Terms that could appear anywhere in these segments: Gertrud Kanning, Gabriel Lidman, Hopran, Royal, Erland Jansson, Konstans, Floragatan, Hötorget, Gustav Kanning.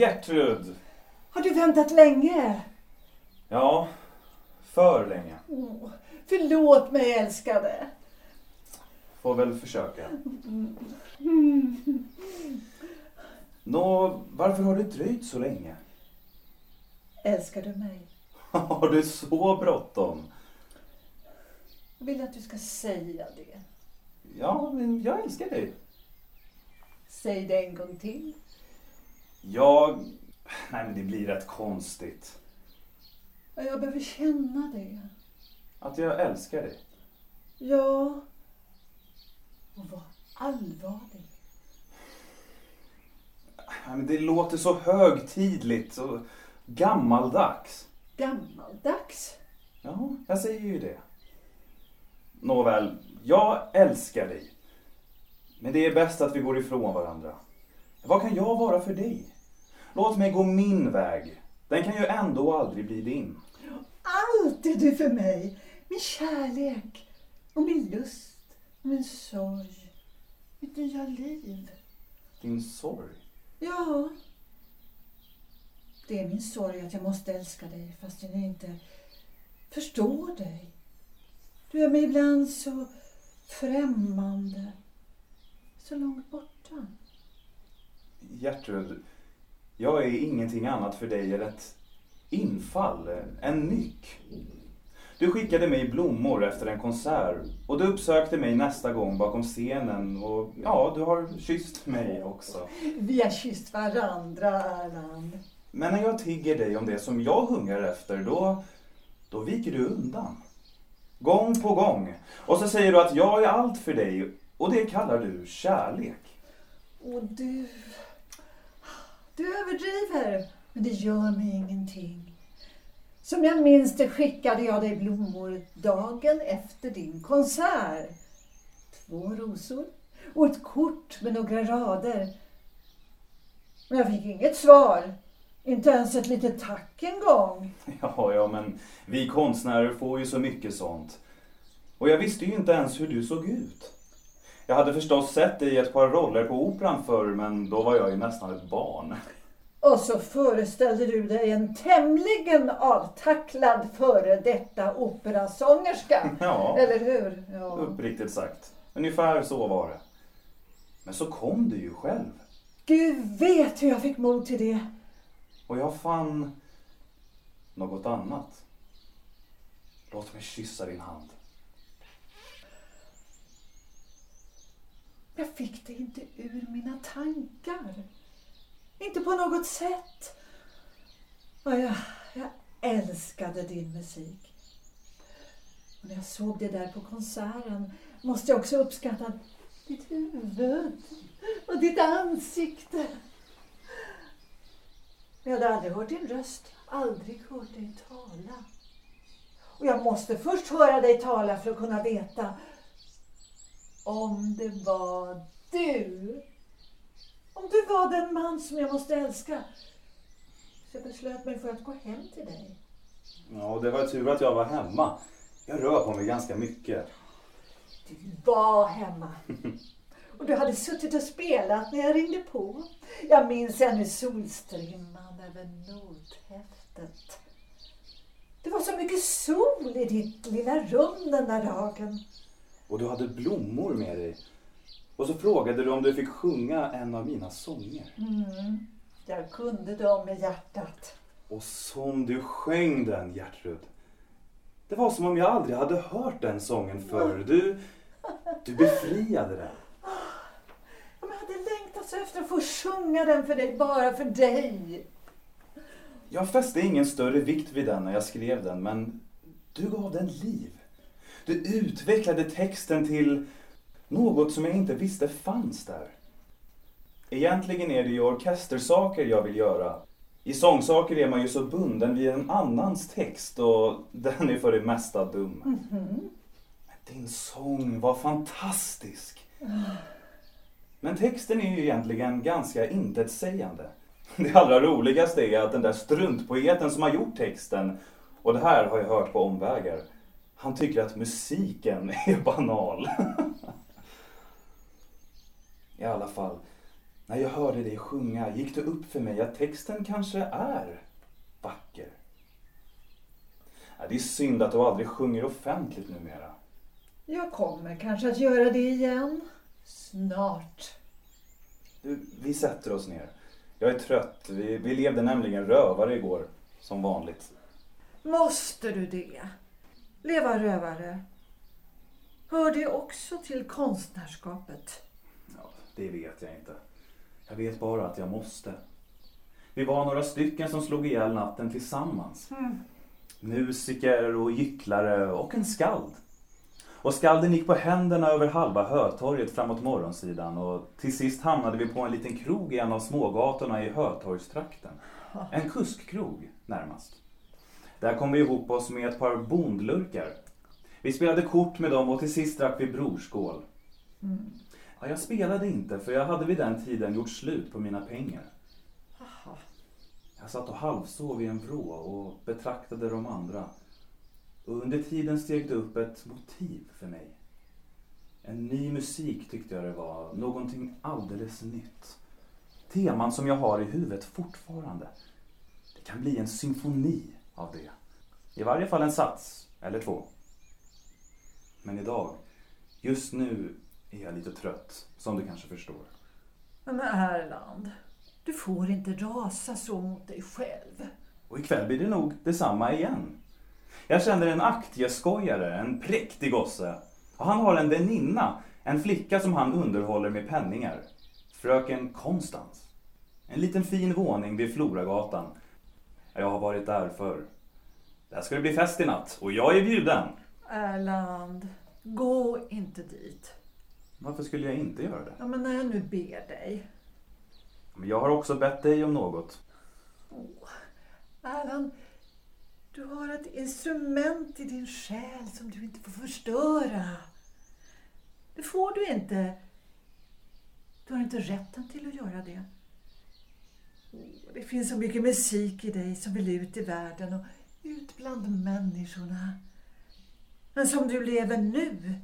Gertrud! Har du väntat länge? Ja, för länge. Oh, förlåt mig, älskade. Får väl försöka. Nå, varför har du dröjt så länge? Älskar du mig? Har du så bråttom? Jag vill att du ska säga det. Ja, men jag älskar dig. Säg det en gång till. Nej, men det blir rätt konstigt. Jag behöver känna det. Att jag älskar dig. Ja. Och var allvarlig. Nej, men det låter så högtidligt och gammaldags. Gammaldags? Ja, jag säger ju det. Nåväl, jag älskar dig. Men det är bäst att vi går ifrån varandra. Vad kan jag vara för dig? Låt mig gå min väg. Den kan ju ändå aldrig bli din. Allt är du för mig. Min kärlek och min lust och min sorg. Mitt nya liv. Din sorg? Ja. Det är min sorg att jag måste älska dig fast jag inte förstår dig. Du är mig ibland så främmande. Så långt borta. Gertrud, jag är ingenting annat för dig än ett infall, en nyck. Du skickade mig blommor efter en konsert och du uppsökte mig nästa gång bakom scenen och ja, du har kysst mig också. Vi har kysst varandra, Erland. Men när jag tigger dig om det som jag hungrar efter, då viker du undan. Gång på gång. Och så säger du att jag är allt för dig och det kallar du kärlek. Och du överdriver, men det gör mig ingenting. Som jag minns det skickade jag dig blommor dagen efter din konsert. 2 rosor och ett kort med några rader. Men jag fick inget svar. Inte ens ett litet tack en gång. Ja, men vi konstnärer får ju så mycket sånt. Och jag visste ju inte ens hur du såg ut. Jag hade förstås sett dig i ett par roller på operan förr, men då var jag ju nästan ett barn. Och så föreställde du dig en tämligen avtacklad före detta operasångerska. Ja, eller hur? Ja. Uppriktigt sagt. Ungefär så var det. Men så kom du ju själv. Gud vet hur jag fick mod till det. Och jag fann något annat. Låt mig kyssa din hand. Jag fick det inte ur mina tankar. Inte på något sätt. Och jag älskade din musik. Och när jag såg det där på konserten måste jag också uppskatta ditt huvud och ditt ansikte. Jag hade aldrig hört din röst, aldrig hört dig tala. Och jag måste först höra dig tala för att kunna veta om det var du. Om du var den man som jag måste älska. Så jag beslöt mig för att gå hem till dig. Ja, det var tur att jag var hemma. Jag rör på mig ganska mycket. Du var hemma. Och du hade suttit och spelat när jag ringde på. Jag minns ännu solstrimman över nothäftet. Det var så mycket sol i ditt lilla rum den där dagen. Och du hade blommor med dig. Och så frågade du om du fick sjunga en av mina sånger. Jag kunde dem med hjärtat. Och som du sjöng den, Gertrud. Det var som om jag aldrig hade hört den sången förr. Du befriade den. Efter att få sjunga den för dig, bara för dig. Jag fäste ingen större vikt vid den när jag skrev den, men du gav den liv. Du utvecklade texten till något som jag inte visste fanns där. Egentligen är det ju orkestersaker jag vill göra. I sångsaker är man ju så bunden vid en annans text och den är för det mesta dum. Men din sång var fantastisk. Men texten är ju egentligen ganska intetsägande. Det allra roligaste är att den där struntpoeten som har gjort texten, och det här har jag hört på omvägar, han tycker att musiken är banal. I alla fall, När jag hörde dig sjunga gick det upp för mig att texten kanske är vacker. Ja, det är synd att du aldrig sjunger offentligt numera. Jag kommer kanske att göra det igen. Snart. Du, vi sätter oss ner. Jag är trött. Vi levde nämligen rövare igår, som vanligt. Måste du det? Leva rövare. Hör det också till konstnärskapet? Ja, det vet jag inte. Jag vet bara att jag måste. Vi var några stycken som slog ihjäl natten tillsammans. Musiker och gycklare och en skald. Och skalden gick på händerna över halva Hötorget framåt morgonsidan. Och till sist hamnade vi på en liten krog i en av smågatorna i Hötorgstrakten. En kuskkrog närmast. Där kom vi ihop oss med ett par bondlurkar. Vi spelade kort med dem och till sist drack vi brorskål. Ja, jag spelade inte för jag hade vid den tiden gjort slut på mina pengar. Jag satt och halvsov i en vrå och betraktade de andra. Och under tiden steg det upp ett motiv för mig. En ny musik tyckte jag det var. Någonting alldeles nytt. Teman som jag har i huvudet fortfarande. Det kan bli en symfoni av det. I varje fall en sats eller två. Men idag, just nu är jag lite trött, som du kanske förstår. Men Erland, du får inte rasa så mot dig själv. Och ikväll blir det nog detsamma igen. Jag känner en aktieskojare, en präktig gosse. Och han har en väninna, en flicka som han underhåller med penningar. Fröken Konstans. En liten fin våning vid Floragatan. Jag har varit där förr. Där ska det bli fest i natt, och jag är bjuden. Erland, gå inte dit. Varför skulle jag inte göra det? Ja, men när jag nu ber dig. Men jag har också bett dig om något. Åh, Erland, du har ett instrument i din själ som du inte får förstöra. Det får du inte. Du har inte rätten till att göra det. Det finns så mycket musik i dig som vill ut i världen och ut bland människorna. Men som du lever nu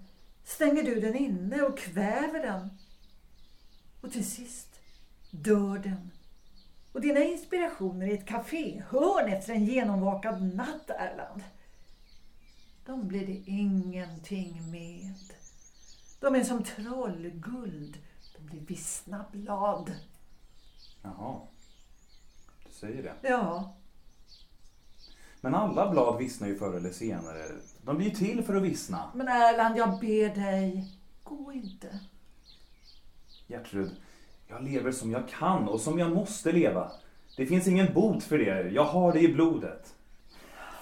stänger du den inne och kväver den. Och till sist dör den. Och dina inspirationer i ett kaféhörn efter en genomvakad natt, Erland. De blir det ingenting med. De är som trollguld. De blir vissna blad. Jaha. Du säger det? Ja. Men alla blad vissnar ju förr eller senare. De blir ju till för att vissna. Men Erland, jag ber dig. Gå inte. Gertrud, jag lever som jag kan och som jag måste leva. Det finns ingen bot för det. Jag har det i blodet.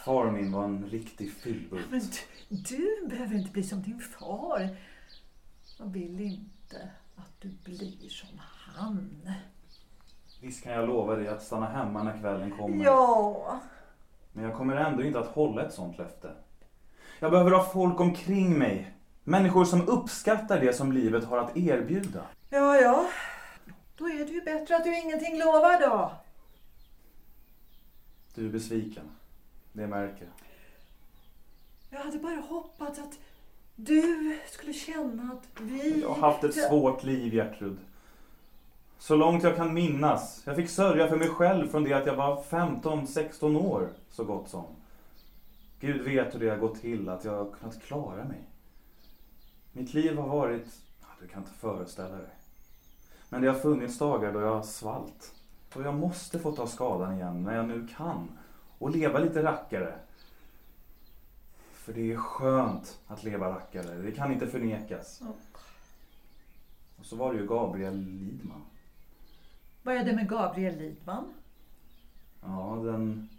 Far min var en riktig fyllbult. Men du behöver inte bli som din far. Jag vill inte att du blir som han. Visst kan jag lova dig att stanna hemma när kvällen kommer. Ja. Men jag kommer ändå inte att hålla ett sånt löfte. Jag behöver ha folk omkring mig. Människor som uppskattar det som livet har att erbjuda. Ja, ja. Då är det ju bättre att du ingenting lovar då. Du är besviken. Det märker jag. Jag hade bara hoppats att du skulle känna att vi... Jag har haft ett svårt liv, Gertrud. Så långt jag kan minnas. Jag fick sörja för mig själv från det att jag var 15-16 år, så gott som. Gud vet hur det har gått till, att jag har kunnat klara mig. Mitt liv har varit... Du kan inte föreställa dig. Men det har funnits dagar då jag svalt. Och jag måste få ta skadan igen när jag nu kan. Och leva lite rackare. För det är skönt att leva rackare. Det kan inte förnekas. Och så var det ju Gabriel Lidman. Vad är det med Gabriel Lidman? Ja,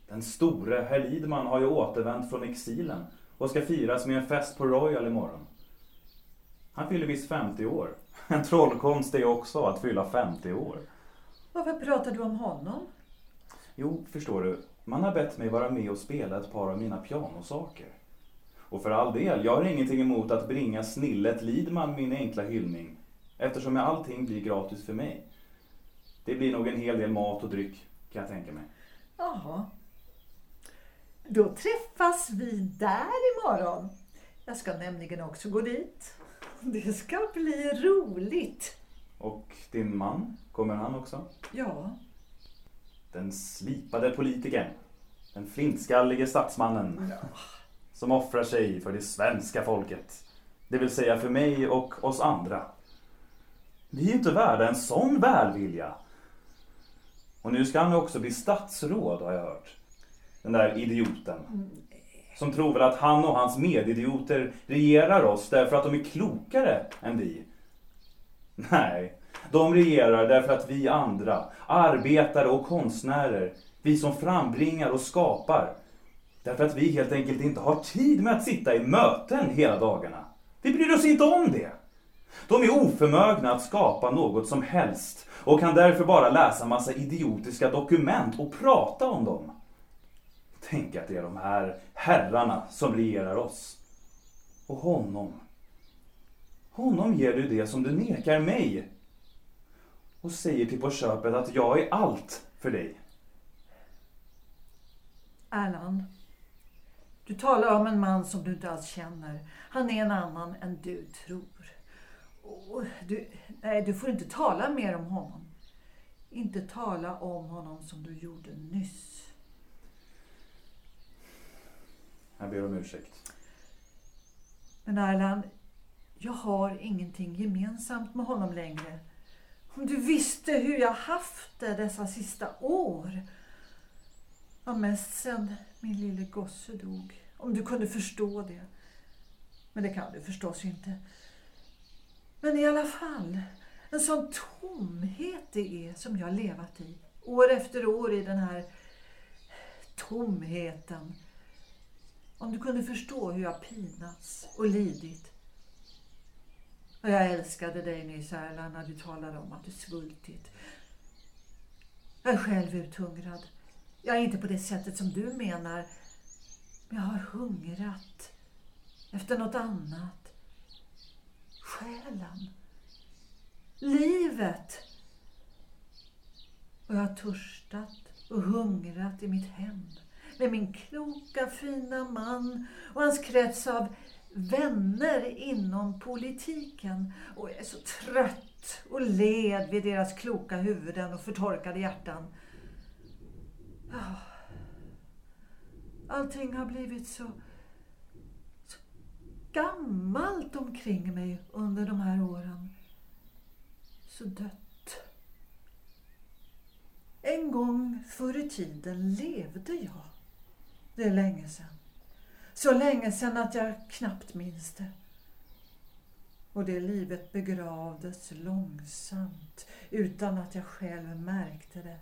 den store herr Lidman har ju återvänt från exilen. Och ska firas med en fest på Royal imorgon. Han fyller visst 50 år. En trollkonst är också att fylla 50 år. Varför pratar du om honom? Jo, förstår du. Man har bett mig vara med och spela ett par av mina pianosaker. Och för all del, jag har ingenting emot att bringa snillet Lidman min enkla hyllning. Eftersom allting blir gratis för mig. Det blir nog en hel del mat och dryck, kan jag tänka mig. Jaha. Då träffas vi där imorgon. Jag ska nämligen också gå dit. Det ska bli roligt. Och din man, kommer han också? Ja. Den slipade politikern. Den flintskallige statsmannen. Ja. Som offrar sig för det svenska folket. Det vill säga för mig och oss andra. Vi är inte värda en sån välvilja. Och nu ska han också bli statsråd, har jag hört. Den där idioten. Som tror väl att han och hans medidioter regerar oss därför att de är klokare än vi. Nej, de regerar därför att vi andra, arbetare och konstnärer, vi som frambringar och skapar, därför att vi helt enkelt inte har tid med att sitta i möten hela dagarna. Vi bryr oss inte om det. De är oförmögna att skapa något som helst och kan därför bara läsa massa idiotiska dokument och prata om dem. Tänk att det är de här herrarna som regerar oss. Och honom. Honom ger du det som du nekar mig. Och säger till på köpet att jag är allt för dig. Erland, du talar om en man som du inte alls känner. Han är en annan än du tror. Nej, du får inte tala mer om honom. Inte tala om honom som du gjorde nyss. Jag ber om ursäkt. Men Erland, jag har ingenting gemensamt med honom längre. Om du visste hur jag haft det dessa sista år. Ja, mest sen min lille gosse dog. Om du kunde förstå det. Men det kan du förstås inte. Men i alla fall, en sån tomhet det är som jag levat i. År efter år i den här tomheten. Om du kunde förstå hur jag pinats och lidit. Och jag älskade dig nyss, Erland, när du talade om att du svultit. Jag är själv uthungrad. Jag är inte på det sättet som du menar. Men jag har hungrat efter något annat. Själen. Livet. Och jag har törstat och hungrat i mitt hem. Med min kloka, fina man och hans krets av vänner inom politiken. Och jag är så trött och led vid deras kloka huvuden och förtorkade hjärtan. Allting har blivit så gammalt omkring mig under de här åren. Så dött. En gång förr i tiden levde jag. Det är länge sedan. Så länge sedan att jag knappt minns det. Och det livet begravdes långsamt utan att jag själv märkte det.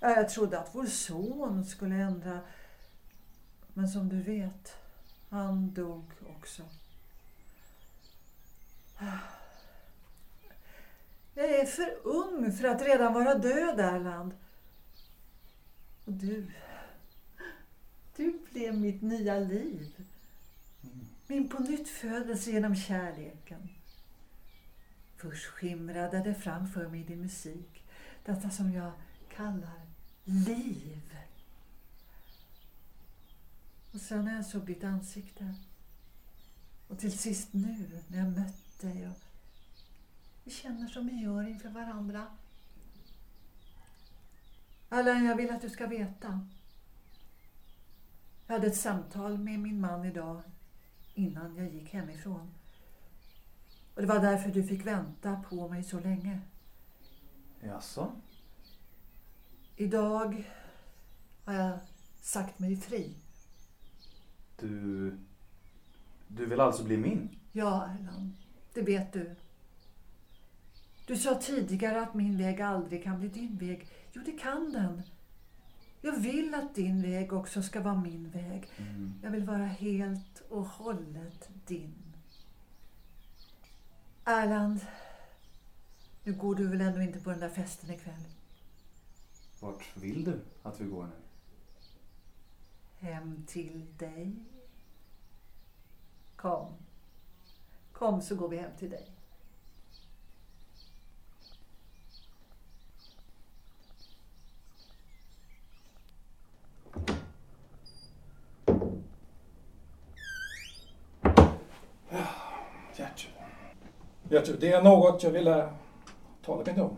Jag trodde att vår son skulle ändra. Men som du vet, han dog också. Jag är för ung för att redan vara död, Erland. Och du blev mitt nya liv. Min pånyttfödelse genom kärleken. Först skimrade det framför mig din musik. Detta som jag kallar liv. Och sen när jag såg ditt ansikte. Och till sist nu när jag mötte dig. Och vi känner som vi gör inför varandra. Erland, jag vill att du ska veta. Jag hade ett samtal med min man idag innan jag gick hemifrån. Och det var därför du fick vänta på mig så länge. Jaså? Idag har jag sagt mig fri. Du vill alltså bli min? Ja, Erland. Det vet du. Du sa tidigare att min väg aldrig kan bli din väg. Jo, det kan den. Jag vill att din väg också ska vara min väg. Mm. Jag vill vara helt och hållet din. Erland, nu går du väl ändå inte på den där festen ikväll? Vart vill du att vi går nu? Hem till dig. Kom. Kom så går vi hem till dig. Det är något jag ville tala med om.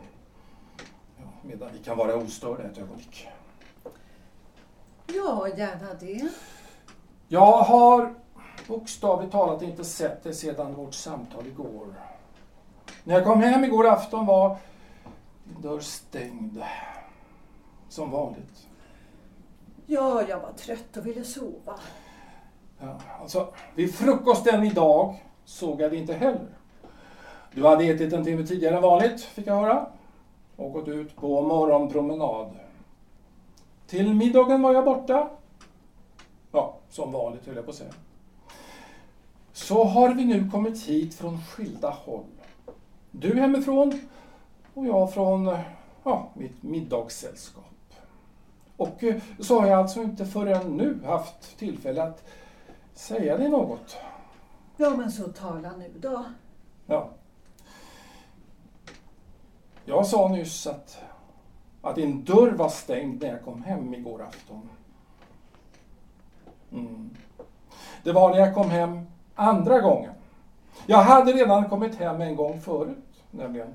Ja, medan vi kan vara ostörda ett ögonblick. Ja, gärna det. Jag har bokstavligt talat inte sett det sedan vårt samtal igår. När jag kom hem igår afton var din dörr stängd. Som vanligt. Ja, jag var trött och ville sova. Ja, alltså, vid frukosten idag såg jag det inte heller. Du hade ätit en timme tidigare än vanligt, fick jag höra. Och gått ut på morgonpromenad. Till middagen var jag borta. Ja, som vanligt höll jag på att säga. Så har vi nu kommit hit från skilda håll. Du hemifrån och jag från mitt middagssällskap. Och så har jag alltså inte förrän nu haft tillfälle att säga dig något. Ja, men så tala nu då. Ja. Jag sa nyss att din dörr var stängd när jag kom hem igår afton. Mm. Det var när jag kom hem andra gången. Jag hade redan kommit hem en gång förut, nämligen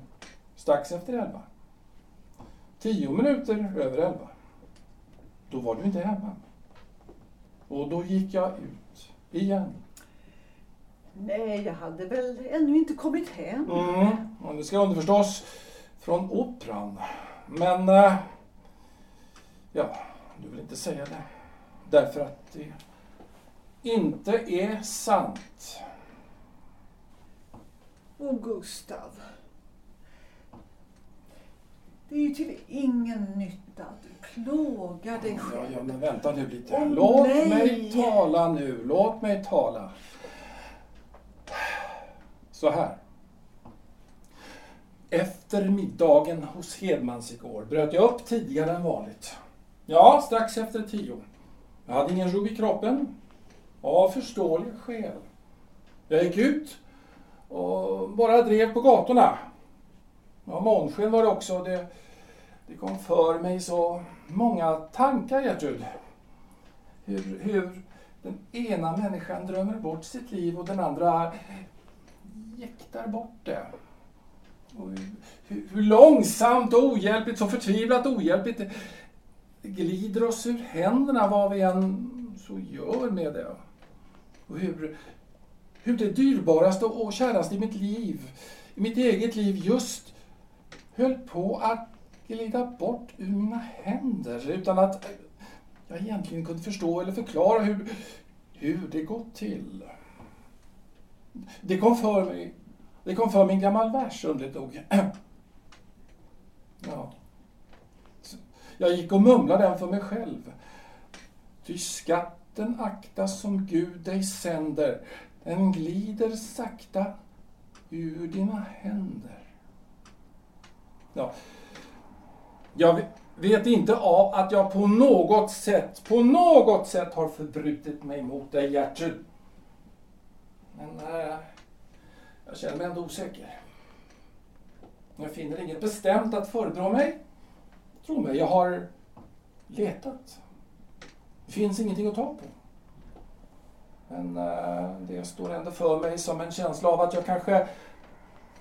strax efter 11. 10 minuter över 11. Då var du inte hemma. Och då gick jag ut igen. Nej, jag hade väl ännu inte kommit hem. Och det ska jag underförstås från Hopran. Men du vill inte säga det. Därför att det inte är sant. Och Gustav, det är ju till ingen nytta att du plågar dig själv. Ja, men vänta nu lite. Låt mig tala. Så här. Efter middagen hos Hedmans igår bröt jag upp tidigare än vanligt. Ja, strax efter 10. Jag hade ingen ro i kroppen. Ja, förståelig skäl. Jag gick ut och bara drev på gatorna. Ja, månsken var det också. Det kom för mig så många tankar, Gertrud. Hur den ena människan drömmer bort sitt liv och den andra jäktar bort det. Och hur långsamt och ohjälpligt, så förtvivlat ohjälpligt det glider oss ur händerna vad vi än så gör med det. Och hur det dyrbaraste och käraste i mitt liv, i mitt eget liv just höll på att glida bort ur mina händer utan att jag egentligen kunde förstå eller förklara hur det gått till. Det kom för mig en gammal vers, underligt nog. Ja. Jag gick och mumlade den för mig själv. Ty skatten aktas som Gud dig sänder. Den glider sakta ur dina händer. Ja. Jag vet inte av att jag på något sätt har förbrutit mig mot dig, Gertrud. Men jag känner mig ändå osäker. Jag finner inget bestämt att föredra mig. Tro mig, jag har letat. Det finns ingenting att ta på. Men det står ändå för mig som en känsla av att jag kanske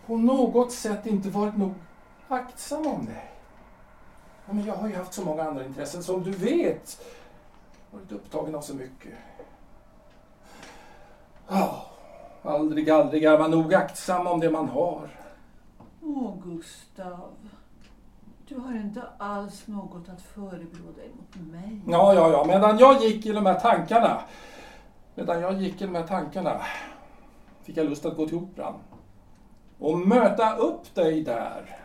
på något sätt inte varit nog aktsam om dig. Ja, men jag har ju haft så många andra intressen som du vet. Varit upptagen av så mycket. Aldrig är man nog aktsam om det man har. Gustav, du har inte alls något att förebrå dig mot mig. Ja, medan jag gick i de här tankarna fick jag lust att gå till Hopran och möta upp dig där.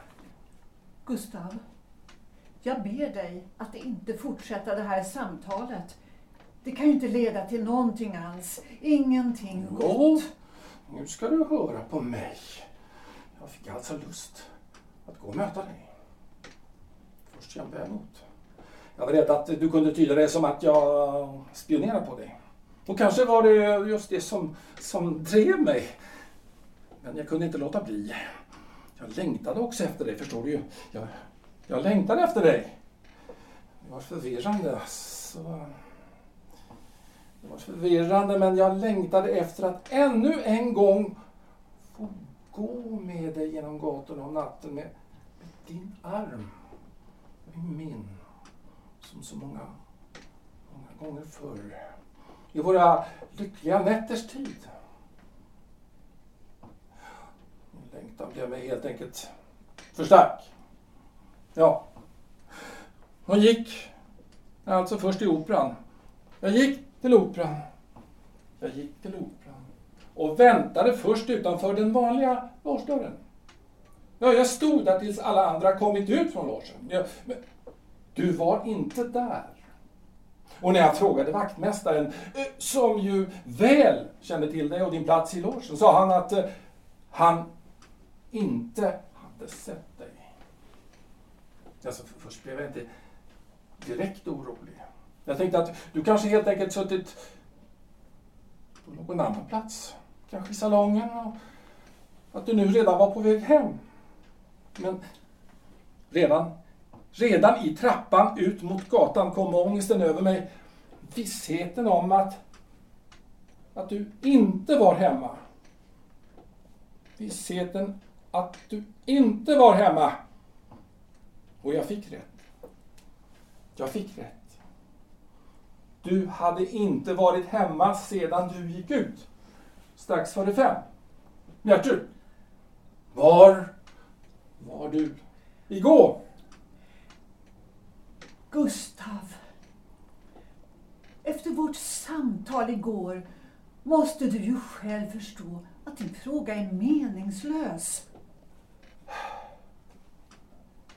Gustav, jag ber dig att inte fortsätta det här samtalet. Det kan ju inte leda till någonting alls. Ingenting gott. Nu ska du höra på mig. Jag fick alltså lust att gå och möta dig. Först kämpade jag emot. Jag var rädd att du kunde tyda det som att jag spionerade på dig. Och kanske var det just det som drev mig. Men jag kunde inte låta bli. Jag längtade också efter dig, förstår du ju. Jag längtade efter dig. Det var förvirrande, men jag längtade efter att ännu en gång få gå med dig genom gatorna om natten med din arm i min, som så många gånger förr. I våra lyckliga nätters tid. Min längtan blev mig helt enkelt för stark. Ja. Hon gick alltså först i operan. Jag gick till operan. Och väntade först utanför den vanliga logersdörren. Ja, jag stod där tills alla andra kommit ut från logen. Men du var inte där. Och när jag frågade vaktmästaren, som ju väl kände till dig och din plats i logen, så sa han att han inte hade sett dig. Alltså, först blev jag inte direkt orolig. Jag tänkte att du kanske helt enkelt suttit på någon annan plats. Kanske i salongen, och att du nu redan var på väg hem. Men redan i trappan ut mot gatan kom ångesten över mig. Vissheten om att du inte var hemma. Vissheten att du inte var hemma. Och jag fick rätt. Du hade inte varit hemma sedan du gick ut. Strax före 5. Gertrud, var du igår? Gustav, efter vårt samtal igår måste du ju själv förstå att din fråga är meningslös.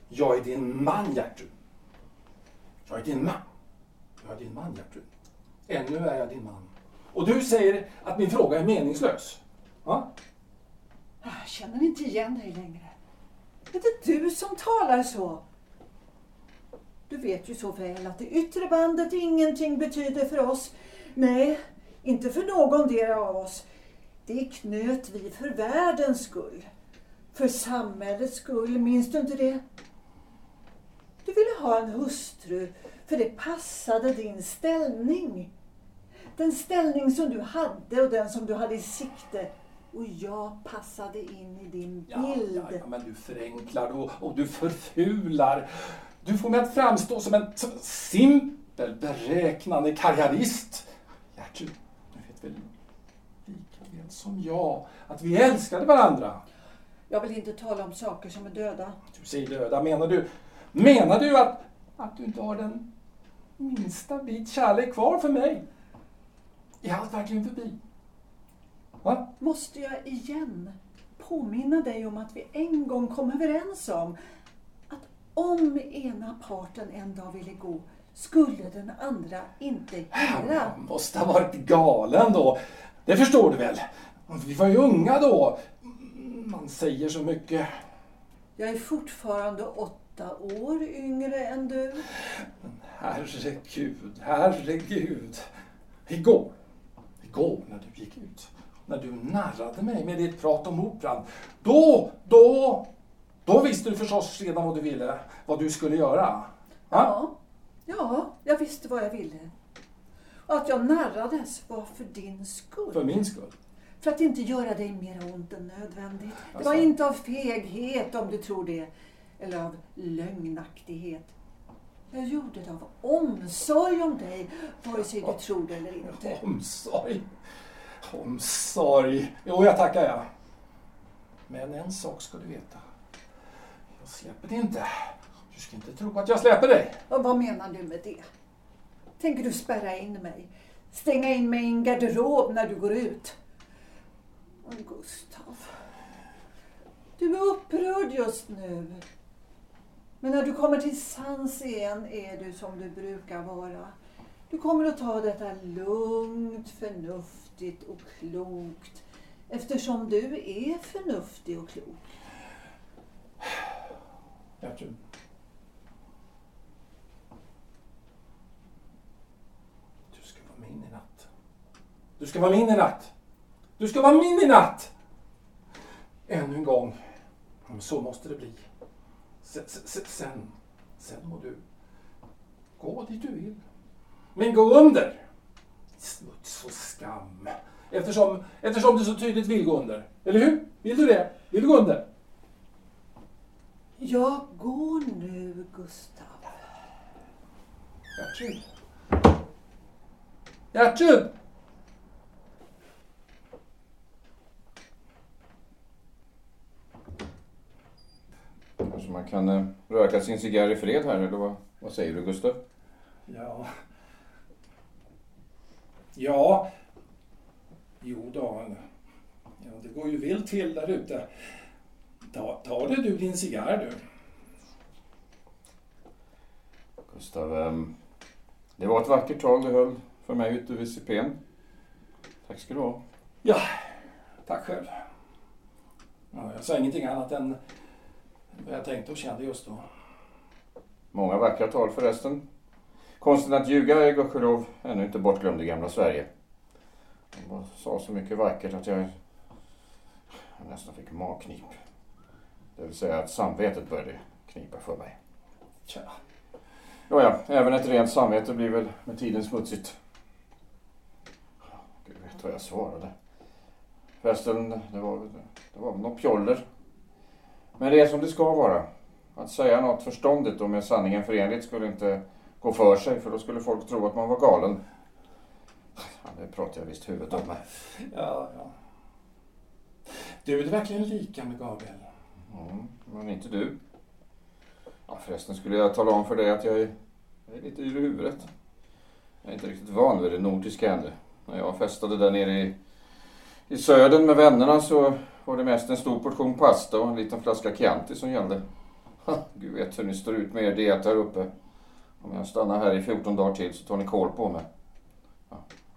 Jag är din man, Gertrud. Ännu är jag din man. Och du säger att min fråga är meningslös. Ja? Jag känner inte igen dig längre. Det är du som talar så. Du vet ju så väl att det yttre bandet ingenting betyder för oss. Nej, inte för någondera av oss. Det knöt vi för världens skull. För samhällets skull, minns du inte det? Du ville ha en hustru, för det passade din ställning. Den ställning som du hade och den som du hade i sikte. Och jag passade in i din bild. Ja, men du förenklar och du förfular. Du får mig att framstå som en simpel, beräknande karriärist. Gertrud, du vet väl lika väl som jag att vi älskade varandra. Jag vill inte tala om saker som är döda. Du säger döda, menar du att du inte har den minsta bit kärlek kvar för mig? Är allt verkligen förbi? Va? Måste jag igen påminna dig om att vi en gång kom överens om att om ena parten en dag ville gå skulle den andra inte hindra. Jag måste ha varit galen då. Det förstår du väl. Vi var ju unga då. Man säger så mycket. Jag är fortfarande 8 år yngre än du. Men herregud. Igår när du gick ut. När du narrade mig med ditt prat om operan. Då visste du förstås redan vad du ville. Vad du skulle göra. Ha? Ja, jag visste vad jag ville. Och att jag narrades var för din skull. För min skull? För att inte göra dig mer ont än nödvändigt. Alltså. Det var inte av feghet, om du tror det. Eller av lögnaktighet. Jag gjorde det av omsorg om dig. Vare sig du tror det eller inte. Omsorg. Jo, jag tackar jag. Men en sak ska du veta. Jag släpper dig inte. Du ska inte tro att jag släpper dig. Och vad menar du med det? Tänker du spärra in mig? Stänga in mig i en garderob när du går ut? Gustav. Du är upprörd just nu. Men när du kommer till sans igen är du som du brukar vara. Du kommer att ta detta lugnt, förnuftigt och klokt. Eftersom du är förnuftig och klok. Gertrud. Du ska vara min i natt. Ännu en gång. Så måste det bli. Sen må du gå dit du vill. Men gå under. Smuts och skam. Eftersom du så tydligt vill gå under. Eller hur? Vill du det? Vill du gå under? Jag går nu, Gustav. Gertrud. Gertrud! Kanske man kan röka sin cigarr i fred här, eller vad säger du, Gustav? Ja. Jo då. Ja, det går ju vilt till där ute. Tar du din cigarr, du? Gustav, det var ett vackert tag du höll för mig ute vid CP:n. Tack ska du ha. Ja, tack själv. Ja, jag sa ingenting annat än vad jag tänkte och kände just då. Många vackra tal förresten. Konsten att ljuga är gudskelov ännu inte bortglömd i gamla Sverige. De sa så mycket vackert att jag nästan fick magknip. Det vill säga att samvetet började knipa för mig. Tja. Ja, även ett rent samvete blir väl med tiden smutsigt. Gud vet vad jag svarade. Förresten, det var något pjoller. Men det är som det ska vara. Att säga något förståndigt och med sanningen förenligt skulle inte gå för sig, för då skulle folk tro att man var galen. Ja, det pratar jag visst huvudet om här. Ja. Du är verkligen lika med Gabriel. Men inte du. Ja, förresten skulle jag tala om för dig att jag är lite yr i huvudet. Jag är inte riktigt van vid det nordiska ändå. När jag festade där nere i södern med vännerna så var det mest en stor portion pasta och en liten flaska Chianti som gällde. Gud vet hur ni står ut med er diet här uppe. Om jag stannar här i 14 dagar till så tar ni koll på mig. Ja,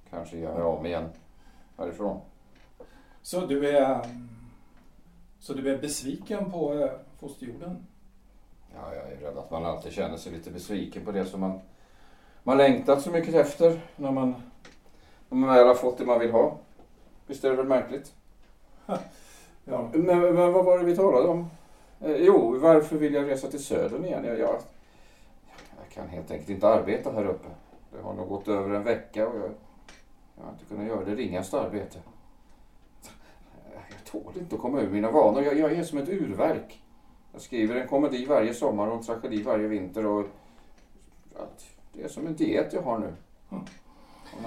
kanske jag hör av mig igen härifrån. Så du är besviken på fosterjorden? Ja, jag är rädd att man alltid känner sig lite besviken på det som man längtat så mycket efter när man väl har fått det man vill ha. Visst är det väl märkligt? Ja. Men vad var det vi talade om? Jo, varför vill jag resa till södern igen? Jag kan helt enkelt inte arbeta här uppe. Det har nog gått över en vecka och jag har inte kunnat göra det ringaste arbete. Jag tål inte att komma ur mina vanor. Jag är som ett urverk. Jag skriver en komedi varje sommar och en tragedi varje vinter. Och det är som en diet jag har nu. Och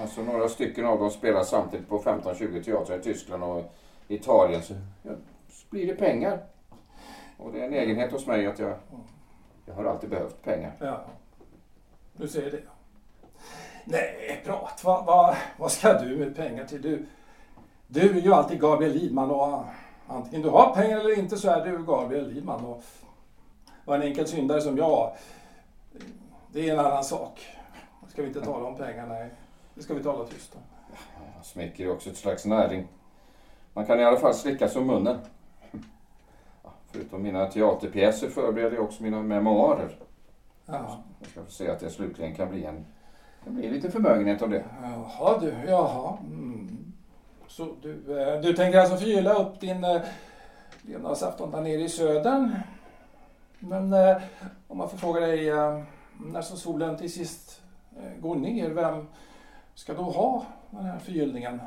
alltså några stycken av dem spelar samtidigt på 15-20 teatrar i Tyskland och Italien. Så blir det pengar. Och det är en egenhet hos mig att jag har alltid behövt pengar. Ja, du säger det. Nej, prat. Vad ska du med pengar till? Du är ju alltid Gabriel Lidman och antingen du har pengar eller inte så är du Gabriel Lidman. Och var en enkel syndare som jag, det är en annan sak. Då ska vi inte tala om pengar, nej. Det ska vi tala tyst om. Ja, smicker är också ett slags näring. Man kan i alla fall slicka som munnen. Förutom mina teaterpjäser förbereder jag också mina memoarer. Ja. Jag ska få se att det slutligen kan bli en liten förmögenhet av det. Jaha. Mm. Så du tänker alltså fylla upp din levnadsafton där nere i södern. Men om man får fråga dig, när så solen till sist går ner, vem ska då ha den här förgyllningen?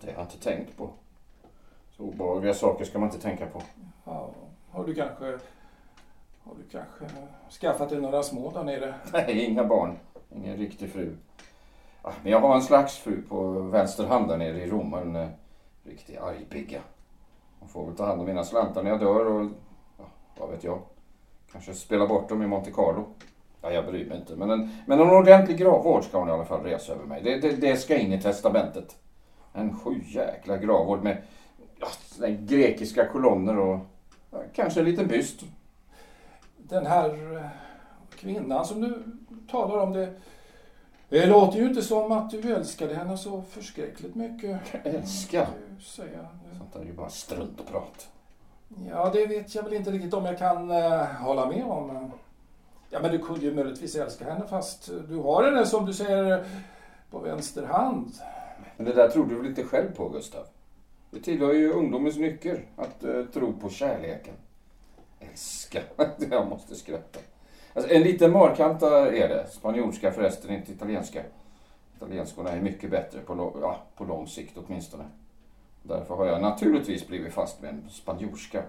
Det har jag inte tänkt på. Så obehagliga saker ska man inte tänka på. Ja, har du kanske skaffat dig några små där nere? Nej, inga barn. Ingen riktig fru. Men jag har en slags fru på vänsterhand där nere i Rom. En riktig argbigga. Hon får väl ta hand om mina slantar när jag dör och... vad vet jag. Kanske spela bort dem i Monte Carlo. Ja, jag bryr mig inte. Men en ordentlig gravvård ska hon i alla fall resa över mig. Det ska in i testamentet. En sjujäkla gravvård med grekiska kolonner och kanske en liten byst. Den här kvinnan som du talar om, det låter ju inte som att du älskade henne så förskräckligt mycket. Älska? Sånt där är ju bara strunt och prat. Ja, det vet jag väl inte riktigt om jag kan hålla med om. Ja, men du kunde ju möjligtvis älska henne fast du har henne som du säger på vänster hand. Men det där tror du väl inte själv på, Gustav? Det tillhör ju ungdomens nyckel att tro på kärleken. Älska. Jag måste skratta. Alltså, en liten markanta är det. Spanjorska förresten, inte italienska. Italienskorna är mycket bättre på lång sikt åtminstone. Därför har jag naturligtvis blivit fast med en spanjorska.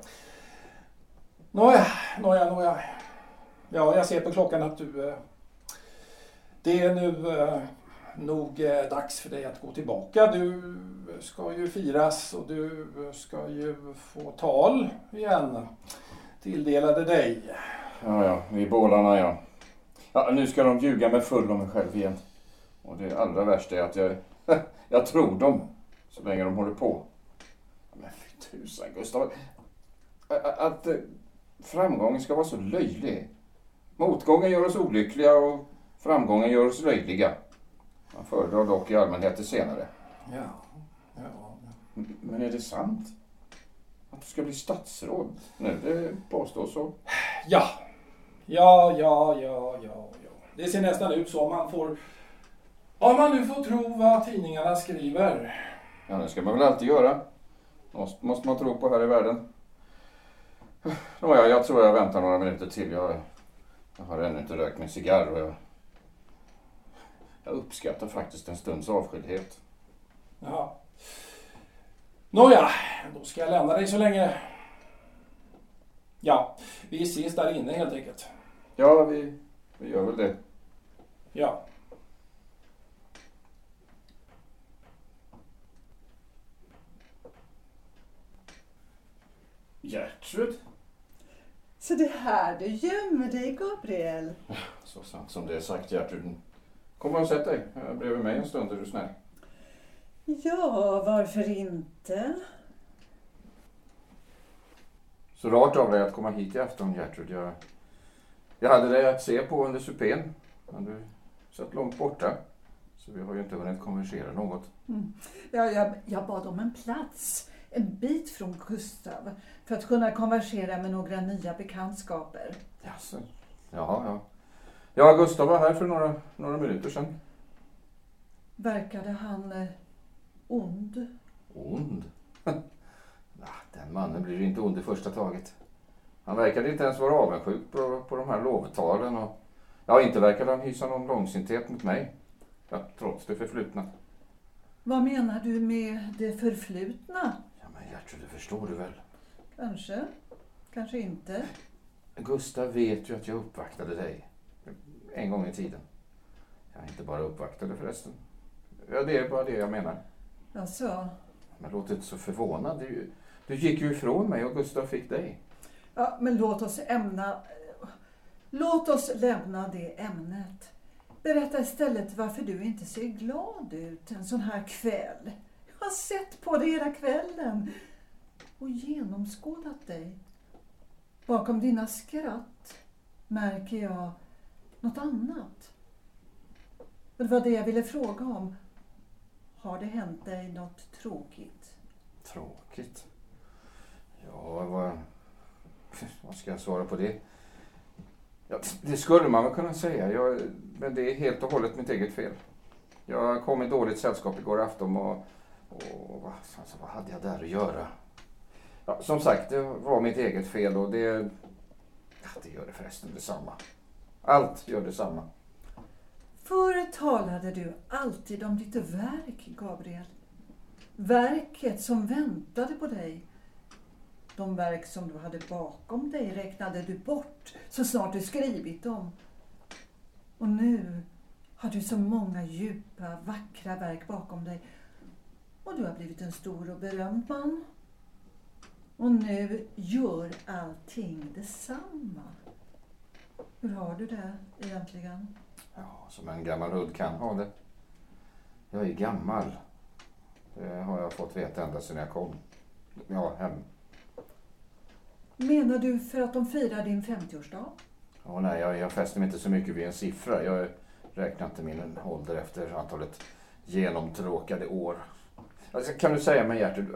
Nåja. Ja, jag ser på klockan att du... Det är nu nog dags för dig att gå tillbaka. Du ska ju firas och du ska ju få tal igen. Tilldelade dig. Ja, vi bålarna, ja. Ja, nu ska de ljuga mig full om mig själv igen. Och det allra värsta är att jag tror dem så länge de håller på. Men fy tusan, Gustav. Att framgången ska vara så löjlig. Motgången gör oss olyckliga och framgången gör oss löjliga. Man föredrar dock i allmänhet det senare. Ja. Men är det sant? Att du ska bli statsråd nu, det påstås så. Ja. Det ser nästan ut så om man nu får tro vad tidningarna skriver. Ja, det ska man väl alltid göra. Måste man tro på här i världen. Nåja, jag tror jag väntar några minuter till. Jag har ännu inte rökt min cigarr och jag uppskattar faktiskt en stunds avskildhet. Ja. Nåja, då ska jag lämna dig så länge. Ja, vi ses där inne helt enkelt. Ja, vi gör väl det. Ja. Gertrud? Så det här du gömmer dig, Gabriel. Så sant som det är sagt, Gertrud. Kom och sätt dig. Jag blev med en stund, är du snäll? Ja, varför inte? Så rart av dig att komma hit i afton, Gertrud. Jag hade dig att se på under supén. Men du satt långt borta. Så vi har ju inte hunnit konversera något. Mm. Ja, jag bad om en plats. En bit från Gustav. För att kunna konversera med några nya bekantskaper. Jaså. Ja. Ja, Gustav var här för några minuter sedan. Verkade han ond? Ond? Den mannen blir ju inte ond i första taget. Han verkade inte ens vara avundsjuk på de här lovtalen. Och, inte verkade han hysa någon långsinthet mot mig. Ja, trots det förflutna. Vad menar du med det förflutna? Ja, men Gertrud, det förstår du väl? Kanske. Kanske inte. Gustav vet ju att jag uppvaktade dig. En gång i tiden. Jag är inte bara uppvaktade förresten. Ja, det är bara det jag menar. Alltså. Men låt inte så förvånad. Du gick ju ifrån mig och Gustav fick dig. Ja, men låt oss lämna det ämnet. Berätta istället varför du inte ser glad ut en sån här kväll. Jag har sett på dig hela kvällen och genomskådat dig. Bakom dina skratt märker jag något annat. Det var det jag ville fråga om. Har det hänt dig något tråkigt? Tråkigt? Ja, vad ska jag svara på det? Ja, det skulle man väl kunna säga. Men det är helt och hållet mitt eget fel. Jag kom i dåligt sällskap igår afton och alltså, vad hade jag där att göra? Ja, som sagt, det var mitt eget fel och det gör det förresten detsamma. Allt gör detsamma. Förr talade du alltid om ditt verk, Gabriel. Verket som väntade på dig. De verk som du hade bakom dig räknade du bort så snart du skrivit dem. Och nu har du så många djupa, vackra verk bakom dig. Och du har blivit en stor och berömd man. Och nu gör allting detsamma. Hur har du det egentligen? Ja, som en gammal hud kan ha det. Jag är gammal. Det har jag fått veta ända sedan jag kom. Ja, hem. Menar du för att de firar din 50-årsdag? Ja, nej, jag fäster mig inte så mycket vid en siffra. Jag räknar inte min ålder efter antalet genomtråkade år. Alltså, kan du säga mig, Gertrud,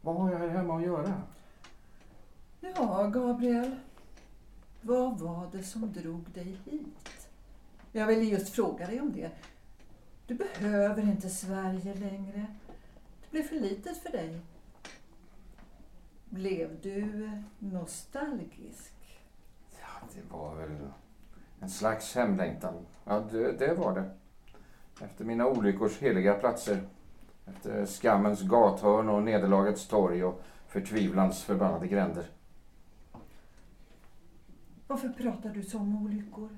vad har jag här hemma att göra? Ja, Gabriel. Vad var det som drog dig hit? Jag ville just fråga dig om det. Du behöver inte Sverige längre. Det blev för litet för dig. Blev du nostalgisk? Ja, det var väl en slags hemlängtan. Ja, det var det. Efter mina olyckors heliga platser. Efter skammens gathörn och nederlagets torg och förtvivlans förbannade gränder. Varför pratar du så om olyckor?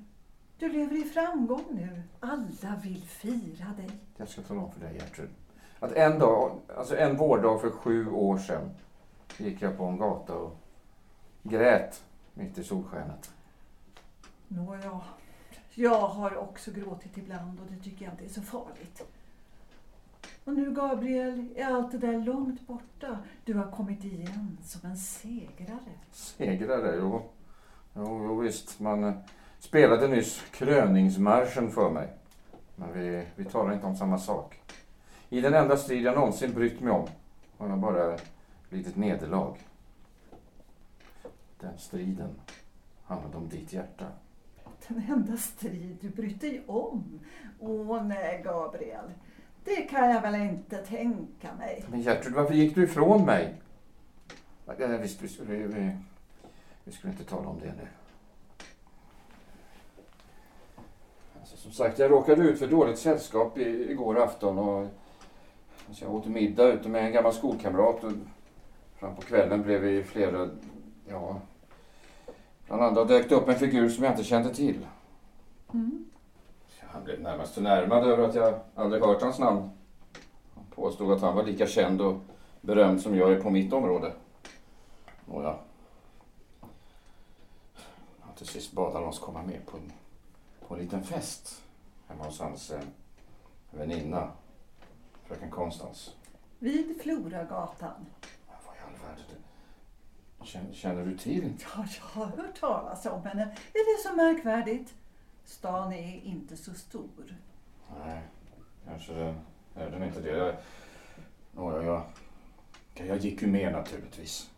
Du lever i framgång nu. Alla vill fira dig. Jag ska tala om för dig, Gertrud. Att en dag, alltså en vårdag för 7 år sedan, gick jag på en gata och grät mitt i solskenet. Nåja, jag har också gråtit ibland och det tycker jag inte är så farligt. Och nu, Gabriel, är allt det där långt borta. Du har kommit igen som en segrare. Segrare, jo. Jo visst, man spelade nyss kröningsmarschen för mig. Men vi talar inte om samma sak. I den enda strid jag någonsin brytt mig om har jag bara litet nederlag. Den striden handlade om ditt hjärta. Den enda strid du brytt dig om? Åh nej, Gabriel. Det kan jag väl inte tänka mig. Men Gertrud, varför gick du ifrån mig? Visst, vi skulle inte tala om det nu. Alltså, som sagt, jag råkade ut för dåligt sällskap igår afton. Och, alltså, jag åt middag ute med en gammal skolkamrat. Och fram på kvällen blev vi flera... Ja, bland andra dök upp en figur som jag inte kände till. Mm. Han blev närmast förnärmad över att jag aldrig hört hans namn. Han påstod att han var lika känd och berömd som jag är på mitt område. Nåja. Han till sist bad han oss komma med på en liten fest. Hemma hos hans väninna, fröken Konstans. Vid Floragatan. Vad i all världen? Känner du till? Ja, jag har hört talas om henne. Är det så märkvärdigt? Stan är inte så stor. Nej, kanske den är inte det. Jag gick ju med naturligtvis.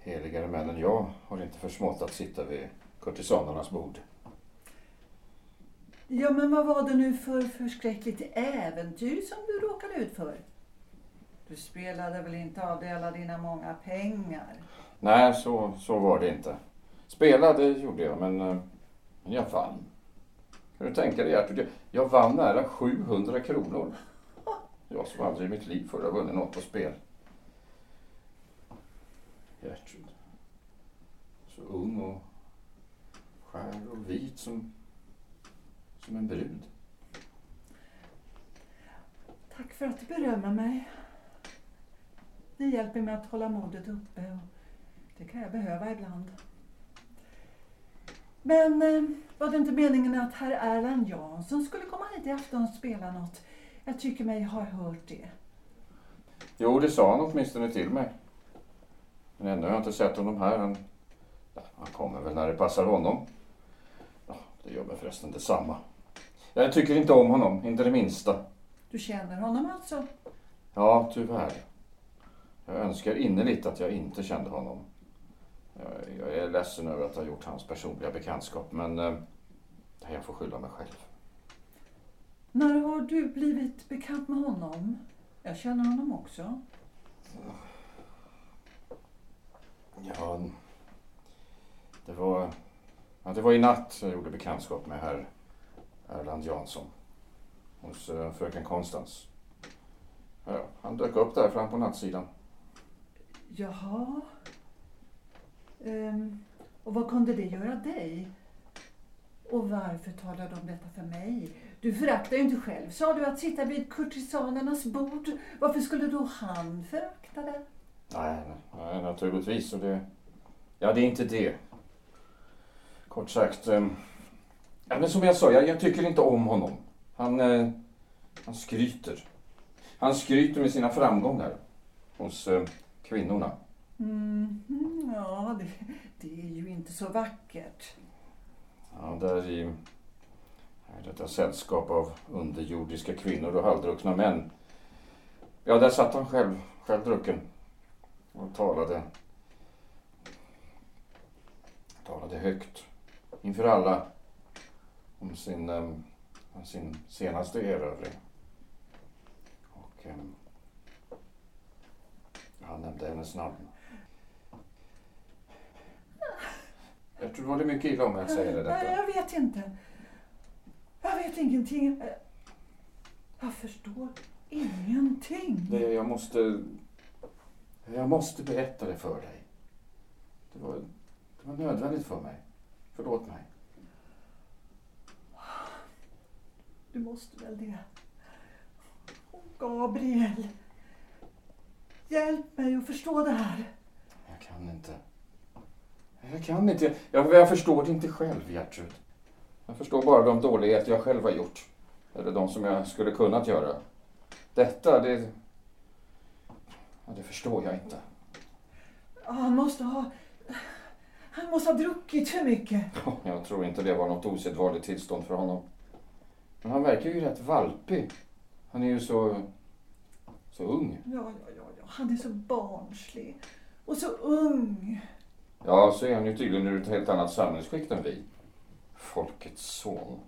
Heligare män än jag har inte försmått att sitta vid kurtisanernas bord. Ja, men vad var det nu för förskräckligt äventyr som du råkade ut för? Du spelade väl inte av dig alla dina många pengar? Nej, så var det inte. Spelade gjorde jag, men... Jag vann. Kan du tänka dig, Gertrud? Jag vann nära 700 kronor. Jag som aldrig i mitt liv förra vunnit något på spel. Gertrud. Så ung och skär och vit som en brud. Tack för att du berömmer mig. Ni hjälper mig att hålla modet uppe. Och det kan jag behöva ibland. Men var det inte meningen att herr Erland Jansson skulle komma hit i afton och spela något? Jag tycker mig har hört det. Jo, det sa han åtminstone till mig. Men ändå har jag inte sett honom här. Han kommer väl när det passar honom. Ja, det gör mig förresten detsamma. Jag tycker inte om honom, inte det minsta. Du känner honom alltså? Ja, tyvärr. Jag önskar innerligt att jag inte kände honom. Jag är ledsen över att ha gjort hans personliga bekantskap, men jag får skylla mig själv. När har du blivit bekant med honom? Jag känner honom också. Ja, det var i natt jag gjorde bekantskap med herr Erland Jansson hos fröken Konstans. Ja, han dök upp där fram på nattsidan. Jaha. Och vad kunde det göra dig? Och varför talade de detta för mig? Du föraktar ju inte själv. Sa du att sitta vid kurtisanernas bord? Varför skulle då han förakta det? Nej, naturligtvis. Det är inte det. Kort sagt, men som jag sa, jag tycker inte om honom. Han skryter. Han skryter med sina framgångar hos kvinnorna. Mm, ja, det är ju inte så vackert. Ja, där i detta sällskap av underjordiska kvinnor och halvdruckna män. Ja, där satt han själv drucken och talade högt inför alla om sin senaste erövring. Och han nämnde hennes namn. Jag tror det var mycket illa om jag säger det. Nej, jag vet inte. ingenting. Jag förstår ingenting. Nej, jag måste berätta det för dig. Det var nödvändigt för mig. Förlåt mig. Du måste väl det. Åh, Gabriel. Hjälp mig att förstå det här. Jag kan inte. Jag förstår det inte själv, Gertrud. Jag förstår bara de dåligheter jag själv har gjort. Eller de som jag skulle kunnat göra. Detta, det... Ja, det förstår jag inte. Han måste ha druckit för mycket. Jag tror inte det var något osedvanligt tillstånd för honom. Men han verkar ju rätt valpig. Han är ju så ung. Ja. Han är så barnslig. Och så ung. Ja, så är han ju tydligen ur ett helt annat samhällsskikt än vi. Folkets son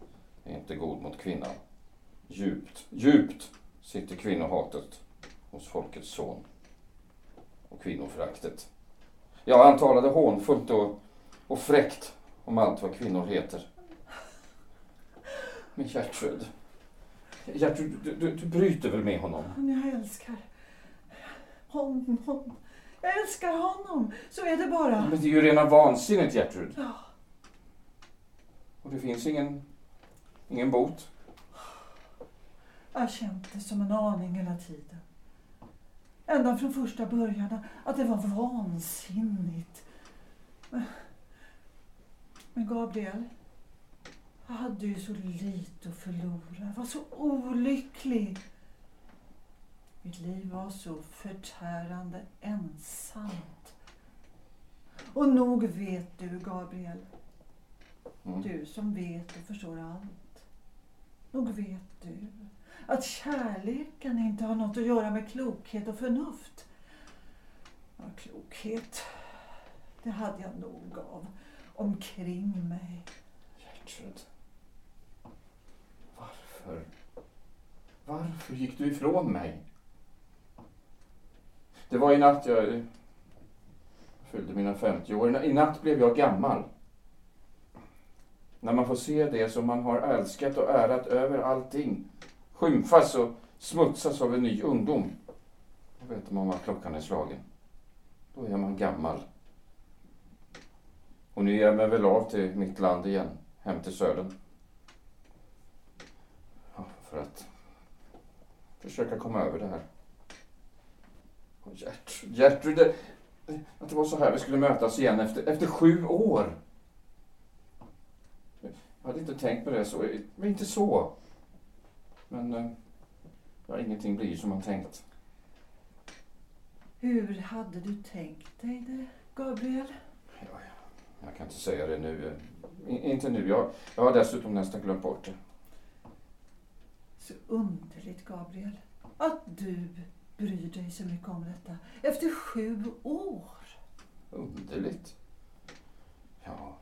är inte god mot kvinnan. Djupt sitter kvinnohatet hos folkets son. Och kvinnoföraktet. Ja, han talade hånfullt och fräckt om allt vad kvinnor heter. Men Gertrud, du bryter väl med honom? Jag älskar honom, så är det bara. Men det är ju rena vansinnigt, Gertrud. Ja. Och det finns ingen bot. Jag kände det som en aning hela tiden. Ända från första början att det var vansinnigt. Men Gabriel, jag hade ju så lite att förlora. Jag var så olycklig. Mitt liv var så förtärande ensamt. Och nog vet du, Gabriel. Du som vet och förstår allt. Nog vet du att kärleken inte har något att göra med klokhet och förnuft. Ja, klokhet, det hade jag nog av omkring mig. Gertrud, varför gick du ifrån mig? Det var i natt jag fyllde mina 50 år. I natt blev jag gammal. När man får se det som man har älskat och ärat över allting, skymfas och smutsas av en ny ungdom. Då vet man vad klockan är slagen. Då är man gammal. Och nu är jag väl av till mitt land igen, hem till södern. Ja, för att försöka komma över det här. Och Gertrud, att det var så här vi skulle mötas igen efter 7 år. Jag hade inte tänkt på det så, men inte så. Men ja, ingenting blir som man tänkt. Hur hade du tänkt dig det, Gabriel? Ja, jag kan inte säga det nu. Inte nu, jag har dessutom nästan glömt bort det. Så underligt, Gabriel, att du bryr dig så mycket om detta efter 7 år. Underligt? Ja,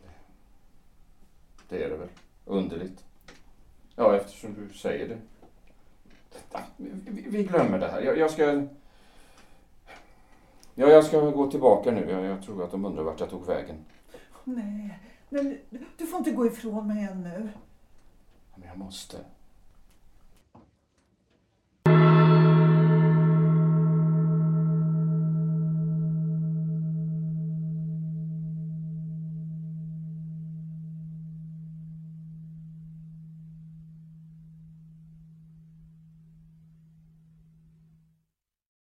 det är det väl. Underligt. Ja, eftersom du säger det. Vi glömmer det här. Jag ska gå tillbaka nu. Jag tror att de undrar vart jag tog vägen. Nej, du får inte gå ifrån mig ännu. Men jag måste.